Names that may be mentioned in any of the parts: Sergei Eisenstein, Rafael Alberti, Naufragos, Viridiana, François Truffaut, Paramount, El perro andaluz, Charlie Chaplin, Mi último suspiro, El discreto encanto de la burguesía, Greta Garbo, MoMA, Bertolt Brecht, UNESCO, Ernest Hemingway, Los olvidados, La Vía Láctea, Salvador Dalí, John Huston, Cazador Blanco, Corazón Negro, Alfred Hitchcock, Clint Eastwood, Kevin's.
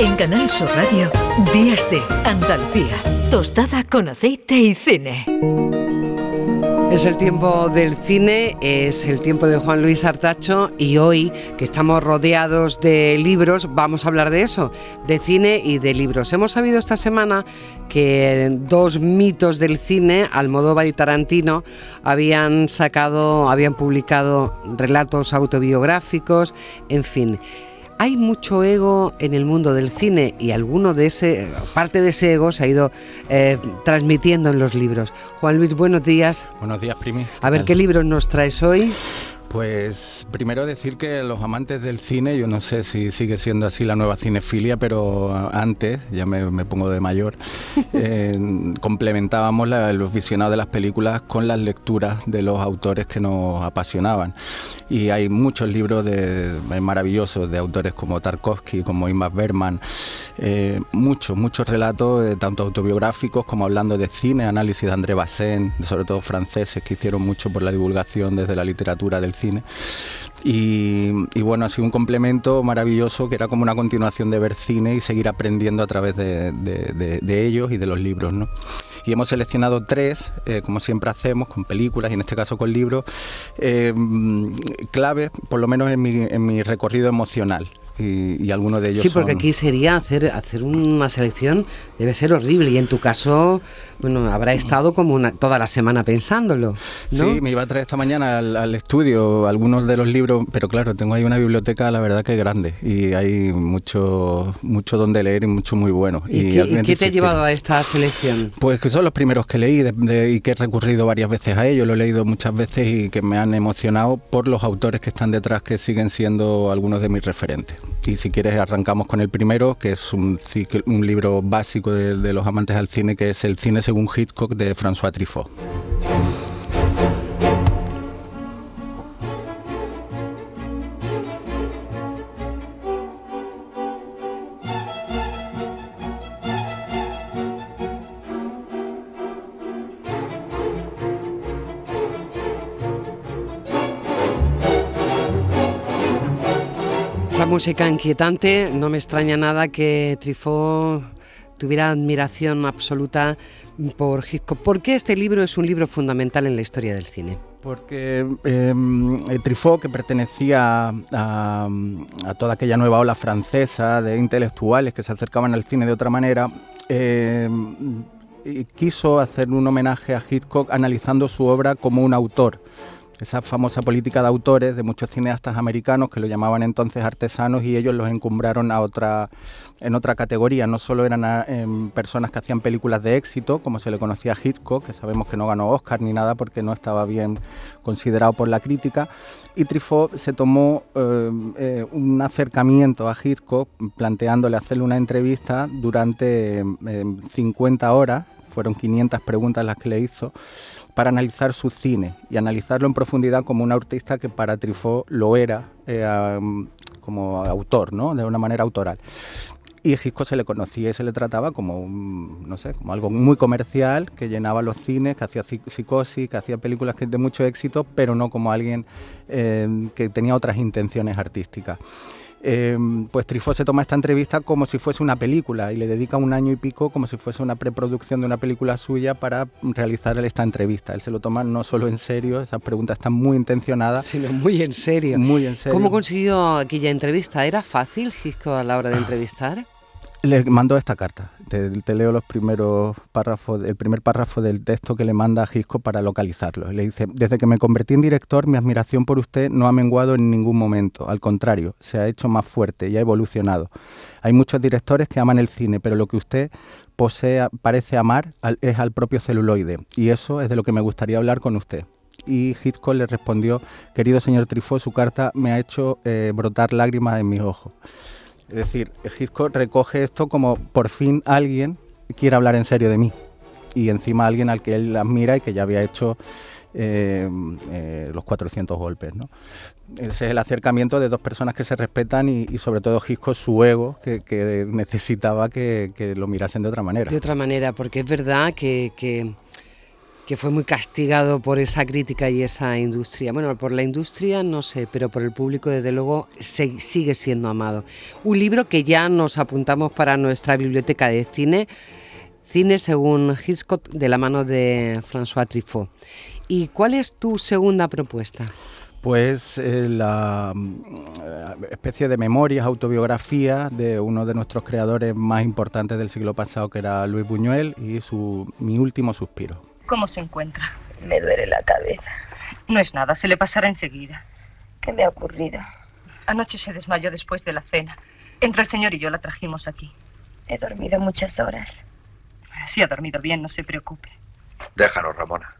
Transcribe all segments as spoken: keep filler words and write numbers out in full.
En Canal Sur Radio, Días de Andalucía. Tostada con aceite y cine. Es el tiempo del cine, es el tiempo de Juan Luis Artacho y hoy, que estamos rodeados de libros, vamos a hablar de eso, de cine y de libros. Hemos sabido esta semana que dos mitos del cine, Almodóvar y Tarantino, habían sacado, habían publicado relatos autobiográficos, en fin. Hay mucho ego en el mundo del cine y alguno de ese, parte de ese ego se ha ido eh, transmitiendo en los libros. Juan Luis, buenos días. Buenos días, Primi. A ver, ¿qué libros nos traes hoy? Pues primero decir que los amantes del cine, yo no sé si sigue siendo así la nueva cinefilia, pero antes, ya me, me pongo de mayor, eh, complementábamos la, los visionados de las películas con las lecturas de los autores que nos apasionaban. Y hay muchos libros de, maravillosos de autores como Tarkovsky, como Ingmar Bergman, eh, muchos, muchos relatos, eh, tanto autobiográficos como hablando de cine, análisis de André Bazin, sobre todo franceses que hicieron mucho por la divulgación desde la literatura del cine. Y, y bueno, ha sido un complemento maravilloso que era como una continuación de ver cine y seguir aprendiendo a través de, de, de, de ellos y de los libros, ¿no? Y hemos seleccionado tres, eh, como siempre hacemos, con películas y en este caso con libros, eh, clave, por lo menos en mi, en mi recorrido emocional. Y, y algunos de ellos sí, porque son... aquí sería hacer, hacer una selección, debe ser horrible, y en tu caso, bueno, habrá estado como una, toda la semana pensándolo, ¿no? Sí, me iba a traer esta mañana al, al estudio algunos de los libros, pero claro, tengo ahí una biblioteca, la verdad que es grande, y hay mucho, mucho donde leer y mucho muy bueno. ¿Y, y qué, ¿qué te ha llevado a esta selección? Pues que son los primeros que leí de, de, y que he recurrido varias veces a ellos, lo he leído muchas veces y que me han emocionado por los autores que están detrás, que siguen siendo algunos de mis referentes. Y si quieres arrancamos con el primero, que es un, ciclo, un libro básico de, de los amantes al cine, que es El cine según Hitchcock, de François Truffaut. Música inquietante, no me extraña nada que Truffaut tuviera admiración absoluta por Hitchcock. ¿Por qué este libro es un libro fundamental en la historia del cine? Porque eh, Truffaut, que pertenecía a, a, a toda aquella nueva ola francesa de intelectuales que se acercaban al cine de otra manera, eh, quiso hacer un homenaje a Hitchcock analizando su obra como un autor. Esa famosa política de autores de muchos cineastas americanos que lo llamaban entonces artesanos, y ellos los encumbraron a otra, en otra categoría. No solo eran a, en personas que hacían películas de éxito, como se le conocía a Hitchcock, que sabemos que no ganó Oscar ni nada porque no estaba bien considerado por la crítica. Y Truffaut se tomó eh, eh, un acercamiento a Hitchcock, planteándole hacerle una entrevista durante eh, cincuenta horas, fueron quinientas preguntas las que le hizo, para analizar su cine y analizarlo en profundidad como un artista que para Truffaut lo era, eh, como autor, ¿no? De una manera autoral. Y Hitchcock se le conocía y se le trataba como, un, no sé, como algo muy comercial, que llenaba los cines, que hacía Psicosis, que hacía películas de mucho éxito, pero no como alguien eh, que tenía otras intenciones artísticas. Eh, pues Truffaut se toma esta entrevista como si fuese una película y le dedica un año y pico como si fuese una preproducción de una película suya para realizar esta entrevista. Él se lo toma no solo en serio, esas preguntas están muy intencionadas, sino muy en serio. Muy en serio. ¿Cómo consiguió aquella entrevista? ¿Era fácil Hitchcock a la hora de entrevistar? Le mandó esta carta. Te, te leo los primeros párrafos, el primer párrafo del texto que le manda a Hitchcock para localizarlo. Le dice: desde que me convertí en director, mi admiración por usted no ha menguado en ningún momento. Al contrario, se ha hecho más fuerte y ha evolucionado. Hay muchos directores que aman el cine, pero lo que usted posee, parece amar al, es al propio celuloide. Y eso es de lo que me gustaría hablar con usted. Y Hitchcock le respondió: querido señor Truffaut, su carta me ha hecho eh, brotar lágrimas en mis ojos. Es decir, Hitchcock recoge esto como por fin alguien quiere hablar en serio de mí, y encima alguien al que él admira y que ya había hecho eh, eh, los cuatrocientos golpes, ¿no? Ese es el acercamiento de dos personas que se respetan y, y sobre todo Hitchcock, su ego, que, que necesitaba que, que lo mirasen de otra manera. De otra manera, porque es verdad que... que... que fue muy castigado por esa crítica y esa industria. Bueno, por la industria no sé, pero por el público desde luego se, sigue siendo amado. Un libro que ya nos apuntamos para nuestra biblioteca de cine, Cine según Hitchcock, de la mano de François Truffaut. ¿Y cuál es tu segunda propuesta? Pues eh, la especie de memorias, autobiografía de uno de nuestros creadores más importantes del siglo pasado, que era Luis Buñuel, y su Mi último suspiro. ¿Cómo se encuentra? Me duele la cabeza. No es nada, se le pasará enseguida. ¿Qué me ha ocurrido? Anoche se desmayó después de la cena. Entre el señor y yo la trajimos aquí. He dormido muchas horas. Sí, ha dormido bien, no se preocupe. Déjalo, Ramona.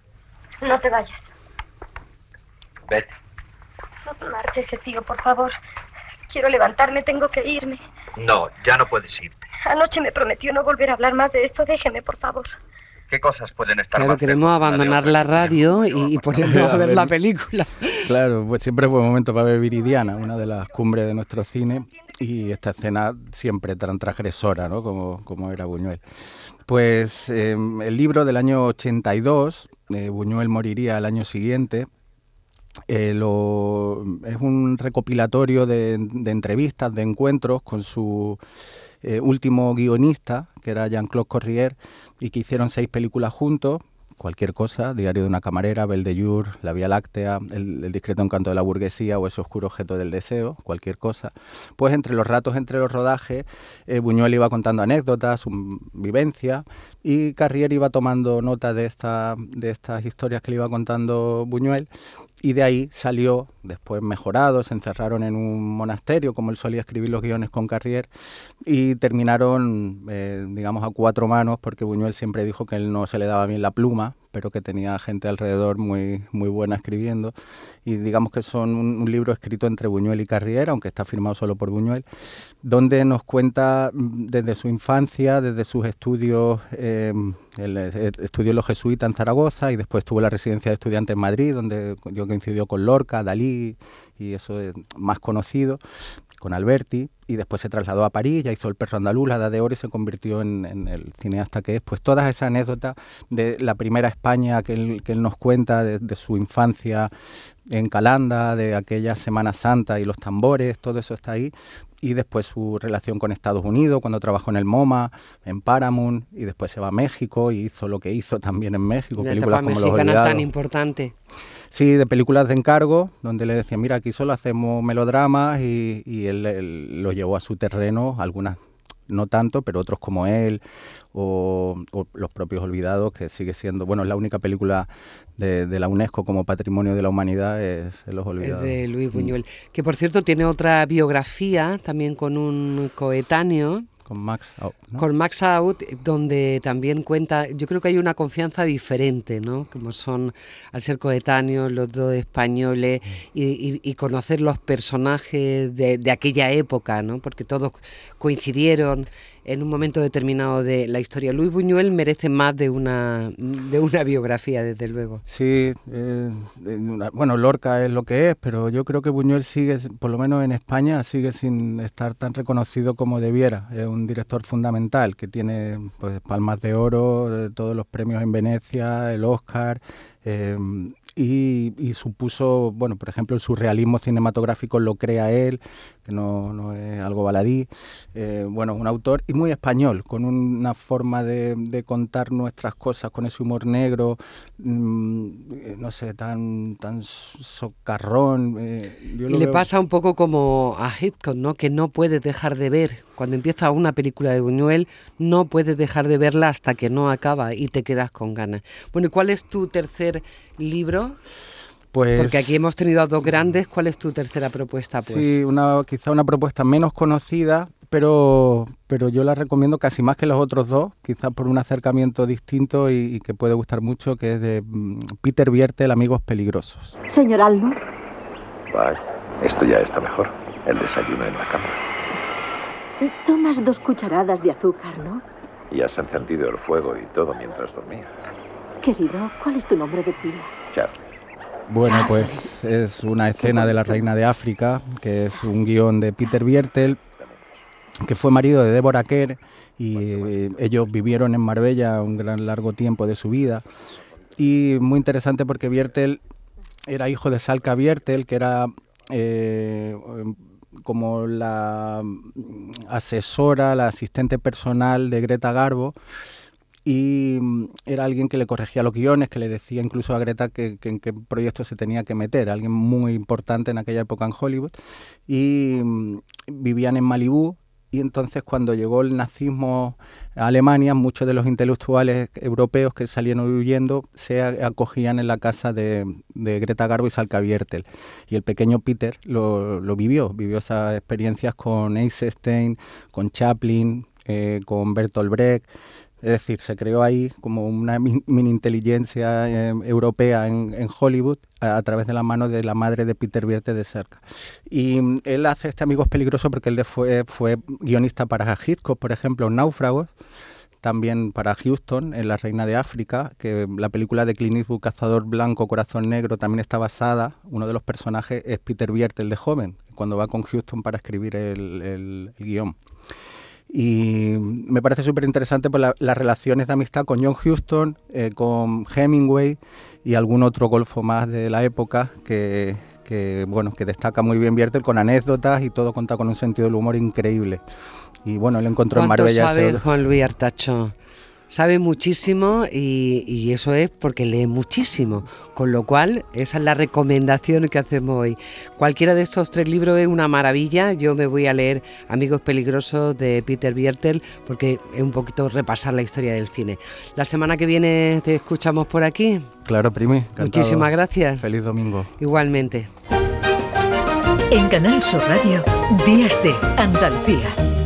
No te vayas. Vete. No te marches, tío, por favor. Quiero levantarme, tengo que irme. No, ya no puedes irte. Anoche me prometió no volver a hablar más de esto. Déjeme, por favor. ¿Qué cosas pueden estar? Claro, queremos abandonar la radio y, y ponernos a ver la película. Claro, pues siempre es buen momento para ver Viridiana, una de las cumbres de nuestro cine, y esta escena siempre tan transgresora, ¿no? Como, como era Buñuel. Pues eh, el libro del año ochenta y dos, eh, Buñuel moriría al año siguiente. Eh, lo, es un recopilatorio de, de entrevistas, de encuentros con su eh, último guionista, que era Jean-Claude Carrière, y que hicieron seis películas juntos: Cualquier cosa, Diario de una camarera, Belle de Jour, La Vía Láctea, el, el discreto encanto de la burguesía o Ese oscuro objeto del deseo, Cualquier cosa. Pues entre los ratos, entre los rodajes, eh, Buñuel iba contando anécdotas, vivencias, y Carrière iba tomando nota de, esta, de estas historias que le iba contando Buñuel, y de ahí salió, después mejorado, se encerraron en un monasterio, como él solía escribir los guiones con Carrière, y terminaron, eh, digamos, a cuatro manos, porque Buñuel siempre dijo que él no se le daba bien la pluma, pero que tenía gente alrededor muy, muy buena escribiendo, y digamos que son un, un libro escrito entre Buñuel y Carrière, aunque está firmado solo por Buñuel, donde nos cuenta desde su infancia, desde sus estudios, eh, el, el, estudió los jesuitas en Zaragoza, y después tuvo la residencia de estudiantes en Madrid, donde yo coincidió con Lorca, Dalí, y eso es más conocido, con Alberti, y después se trasladó a París, ya hizo El perro andaluz, La edad de oro, y se convirtió en, en el cineasta que es. Pues todas esas anécdotas de la primera España que él, que él nos cuenta, de, de su infancia en Calanda, de aquella Semana Santa y los tambores, todo eso está ahí. Y después su relación con Estados Unidos, cuando trabajó en el MoMA, en Paramount, y después se va a México y hizo lo que hizo también en México, la películas como Los olvidados. Tan importante. Sí, de películas de encargo, donde le decían, mira, aquí solo hacemos melodramas, y, y él, él lo llevó a su terreno, algunas no tanto, pero otros como él, o, o Los propios olvidados, que sigue siendo, bueno, es la única película de, de la UNESCO como Patrimonio de la Humanidad, es Los olvidados. Es de Luis Buñuel, mm. que por cierto tiene otra biografía, también con un coetáneo. Con Max Out, ¿no? Con Max Out, donde también cuenta, yo creo que hay una confianza diferente, ¿no? Como son, al ser coetáneos, los dos españoles, y, y, y conocer los personajes de, de aquella época, ¿no? Porque todos coincidieron en un momento determinado de la historia. Luis Buñuel merece más de una, de una biografía, desde luego. Sí, eh, bueno, Lorca es lo que es, pero yo creo que Buñuel sigue, por lo menos en España, sigue sin estar tan reconocido como debiera. Es un director fundamental que tiene, pues, Palmas de Oro, todos los premios en Venecia, el Oscar. Eh, Y, y supuso, bueno, por ejemplo, el surrealismo cinematográfico lo crea él, que no, no es algo baladí. Eh, bueno, un autor y muy español, con una forma de, de contar nuestras cosas, con ese humor negro, mmm, no sé, tan, tan socarrón. Eh, yo lo Le veo... pasa un poco como a Hitchcock, ¿no? Que no puedes dejar de ver. Cuando empieza una película de Buñuel, no puedes dejar de verla hasta que no acaba y te quedas con ganas. Bueno, ¿y cuál es tu tercer libro? Pues, porque aquí hemos tenido a dos grandes. ¿Cuál es tu tercera propuesta? Pues? Sí, una, quizá una propuesta menos conocida, pero, pero yo la recomiendo casi más que los otros dos, quizá por un acercamiento distinto y, y que puede gustar mucho, que es de Peter Viertel, Amigos peligrosos. Señor Alba. Vale, esto ya está mejor, el desayuno en la cama. Tomas dos cucharadas de azúcar, ¿no? Y has encendido el fuego y todo mientras dormía. Querido, ¿cuál es tu nombre de pila? Charlie. Bueno, pues es una escena de La Reina de África, que es un guión de Peter Viertel, que fue marido de Deborah Kerr, y eh, ellos vivieron en Marbella un gran largo tiempo de su vida. y muy interesante porque Viertel era hijo de Salka Viertel, que era eh, como la asesora, la asistente personal de Greta Garbo, y era alguien que le corregía los guiones, que le decía incluso a Greta que, que en qué proyecto se tenía que meter, alguien muy importante en aquella época en Hollywood, y vivían en Malibú. Y entonces cuando llegó el nazismo a Alemania, muchos de los intelectuales europeos que salían huyendo se acogían en la casa de, de Greta Garbo y Salka Viertel. Y el pequeño Peter lo, lo vivió, vivió esas experiencias con Eisenstein, con Chaplin, eh, con Bertolt Brecht. Es decir, se creó ahí como una mini inteligencia eh, europea en, en Hollywood a, a través de la mano de la madre de Peter Viertel de cerca. Y él hace este Amigos Peligrosos porque él fue, fue guionista para Hitchcock, por ejemplo, Náufragos, también para Huston, en La Reina de África, que la película de Clint Eastwood, Cazador Blanco, Corazón Negro, también está basada, uno de los personajes es Peter Viertel de joven, cuando va con Huston para escribir el, el, el guión. Y me parece súper interesante por la, las relaciones de amistad con John Huston, eh, con Hemingway y algún otro golfo más de la época que, que, bueno, que destaca muy bien Viertel con anécdotas y todo cuenta con un sentido del humor increíble. Y bueno, lo encontró en Marbella. ¿Cuánto sabe Juan Luis Artacho? Sabe muchísimo y, y eso es porque lee muchísimo, con lo cual esa es la recomendación que hacemos hoy. Cualquiera de estos tres libros es una maravilla. Yo me voy a leer Amigos Peligrosos de Peter Viertel porque es un poquito repasar la historia del cine. La semana que viene te escuchamos por aquí. Claro, Primi. Muchísimas gracias. Feliz domingo. Igualmente. En Canal Sur Radio, Días de Andalucía.